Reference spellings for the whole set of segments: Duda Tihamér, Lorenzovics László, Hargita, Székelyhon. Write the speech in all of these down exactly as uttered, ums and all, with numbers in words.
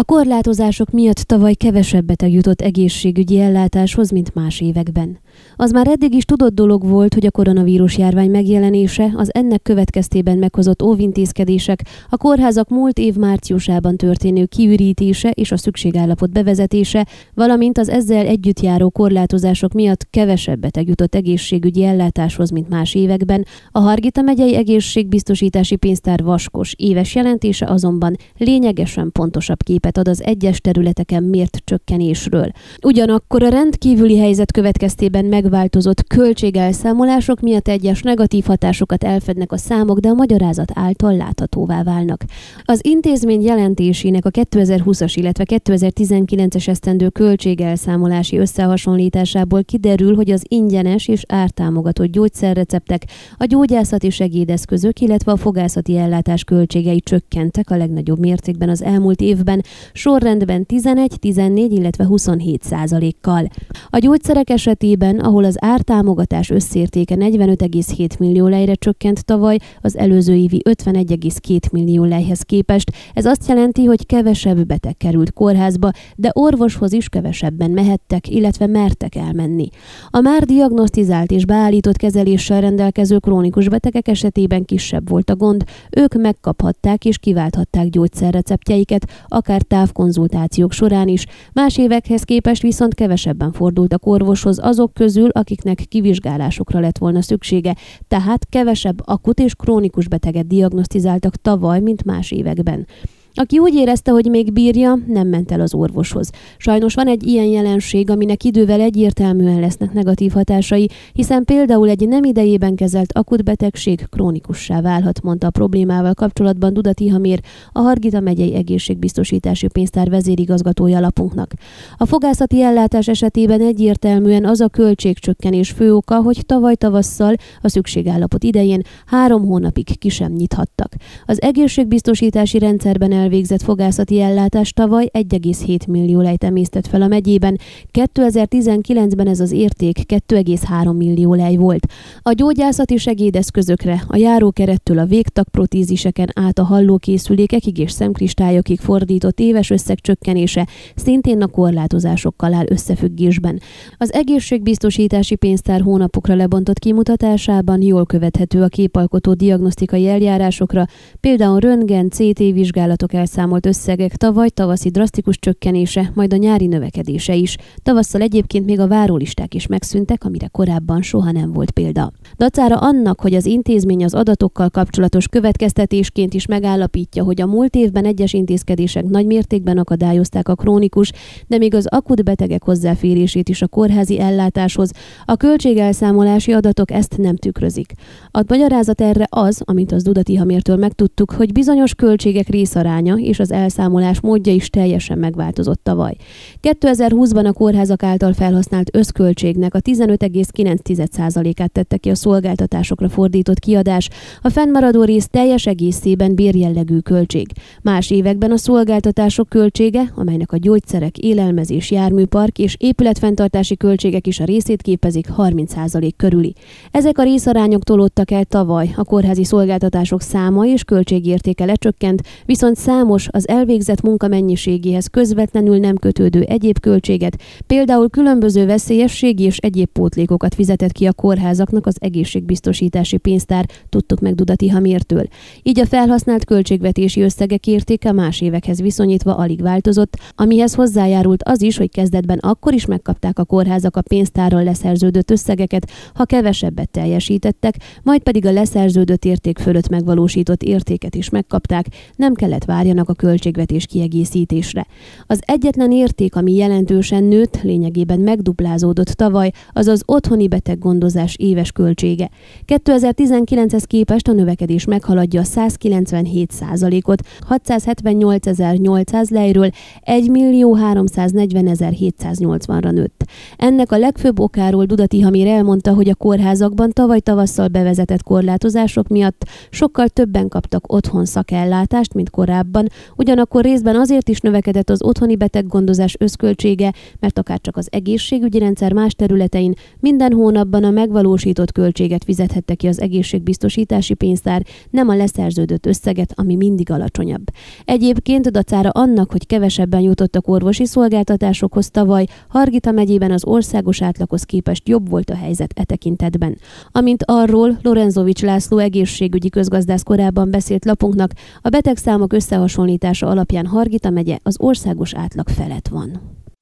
A korlátozások miatt tavaly kevesebb beteg jutott egészségügyi ellátáshoz, mint más években. Az már eddig is tudott dolog volt, hogy a koronavírus járvány megjelenése, az ennek következtében meghozott óvintézkedések, a kórházak múlt év márciusában történő kiürítése és a szükségállapot bevezetése, valamint az ezzel együtt járó korlátozások miatt kevesebb beteg jutott egészségügyi ellátáshoz, mint más években. A Hargita megyei egészségbiztosítási pénztár vaskos éves jelentése azonban lényegesen pontosabb képet ad az egyes területeken mért csökkenésről. Ugyanakkor a rendkívüli helyzet következtében megváltozott költségelszámolások miatt egyes negatív hatásokat elfednek a számok, de a magyarázat által láthatóvá válnak. Az intézmény jelentésének a kétezer-húszas, illetve kétezer-tizenkilences esztendő költségelszámolási összehasonlításából kiderül, hogy az ingyenes és ártámogatott gyógyszerreceptek, a gyógyászati segédeszközök, illetve a fogászati ellátás költségei csökkentek a legnagyobb mértékben az elmúlt évben, sorrendben tizenegy, tizennégy, illetve huszonhét százalékkal. A gyógyszerek esetében, ahol az ártámogatás összértéke negyvenöt egész hét millió lejre csökkent tavaly, az előző évi ötvenegy egész két millió lejhez képest, ez azt jelenti, hogy kevesebb beteg került kórházba, de orvoshoz is kevesebben mehettek, illetve mertek elmenni. A már diagnosztizált és beállított kezeléssel rendelkező krónikus betegek esetében kisebb volt a gond, ők megkaphatták és kiválthatták gyógyszerreceptjeiket, akár távkonzultációk során is. Más évekhez képest viszont kevesebben fordultak orvoshoz azok közül, akiknek kivizsgálásokra lett volna szüksége, tehát kevesebb akut és krónikus beteget diagnosztizáltak tavaly, mint más években. Aki úgy érezte, hogy még bírja, nem ment el az orvoshoz. Sajnos van egy ilyen jelenség, aminek idővel egyértelműen lesznek negatív hatásai, hiszen például egy nem idejében kezelt akut betegség krónikussá válhat, mondta a problémával kapcsolatban Duda Tihamér, a Hargita megyei egészségbiztosítási pénztár vezérigazgatója lapunknak. A fogászati ellátás esetében egyértelműen az a költségcsökkenés fő oka, hogy tavaly tavasszal a szükségállapot idején három hónapig ki sem nyithattak. Az egészségbiztosítási rendszerben elvégzett fogászati ellátás tavaly egy egész hét millió lejt emésztett fel a megyében, kétezer-tizenkilencben ez az érték két egész három millió lej volt. A gyógyászati segédeszközökre, a járókerettől a végtagprotíziseken át a hallókészülékekig és szemkristályokig fordított éves összeg csökkenése szintén a korlátozásokkal áll összefüggésben. Az egészségbiztosítási pénztár hónapokra lebontott kimutatásában jól követhető a képalkotó diagnosztikai eljárásokra, például röntgen, cé té vizsgálatok elszámolt összegek tavaly tavaszi drasztikus csökkenése, majd a nyári növekedése is. Tavasszal egyébként még a várólisták is megszűntek, amire korábban soha nem volt példa. Dacára annak, hogy az intézmény az adatokkal kapcsolatos következtetésként is megállapítja, hogy a múlt évben egyes intézkedések nagy mértékben akadályozták a krónikus, de még az akut betegek hozzáférését is a kórházi ellátáshoz, a költségelszámolási adatok ezt nem tükrözik. A magyarázat erre az, amint az Duda Tihamértől megtudtuk, hogy bizonyos költségek részaránya és az elszámolás módja is teljesen megváltozott tavaly. kétezer-húszban a kórházak által felhasznált összköltségnek a tizenöt egész kilenc százalékát tette ki a szolgáltatásokra fordított kiadás, a fennmaradó rész teljes egészében bérjellegű költség. Más években a szolgáltatások költsége, amelynek a gyógyszerek, élelmezés, járműpark és épületfenntartási költségek is a részét képezik, harminc százalék körüli. Ezek a részarányok tolódtak el tavaly, a kórházi szolgáltatások száma és költségértéke lecsökkent, viszont számos az elvégzett munka mennyiségéhez közvetlenül nem kötődő egyéb költséget, például különböző veszélyességi és egyéb pótlékokat fizetett ki a kórházaknak az egészségbiztosítási pénztár, tudtuk meg Duda Tihamértől. Így a felhasznált költségvetési összegek értéke más évekhez viszonyítva alig változott, amihez hozzájárult az is, hogy kezdetben akkor is megkapták a kórházak a pénztárral leszerződött összegeket, ha kevesebbet teljesítettek, majd pedig a leszerződött érték fölött megvalósított értéket is megkapták, nem kellett várjanak a költségvetés kiegészítésre. Az egyetlen érték, ami jelentősen nőtt, lényegében megduplázódott tavaly, az az otthoni beteggondozás éves költsége. kétezer-tizenkilenchez képest a növekedés meghaladja a száz kilencvenhét százalékot, hatszázhetvennyolcezer-nyolcszáz lejről egymillió-háromszáznegyvenezer-hétszáznyolcvanra nőtt. Ennek a legfőbb okáról Duda Tihamér elmondta, hogy a kórházakban tavaly tavasszal bevezetett korlátozások miatt sokkal többen kaptak otthon szakellátást, mint korábban, korábban, ugyanakkor részben azért is növekedett az otthoni beteggondozás összköltsége, mert akárcsak az egészségügyi rendszer más területein minden hónapban a megvalósított költséget fizethette ki az egészségbiztosítási pénztár, nem a leszerződött összeget, ami mindig alacsonyabb. Egyébként dacára annak, hogy kevesebben jutottak orvosi szolgáltatásokhoz tavaly, Hargita megyében az országos átlaghoz képest jobb volt a helyzet e tekintetben. Amint arról Lorenzovics László egészségügyi közgazdász korábban beszélt lapunknak, a betegszámok összehasonlítása alapján Hargita megye az országos átlag felett van.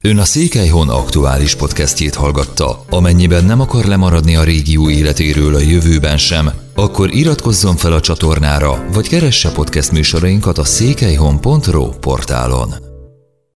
Ön a Székelyhon aktuális podcastjét hallgatta. Amennyiben nem akar lemaradni a régió életéről a jövőben sem, akkor iratkozzon fel a csatornára, vagy keresse podcast műsorainkat a székelyhon pont ro portálon.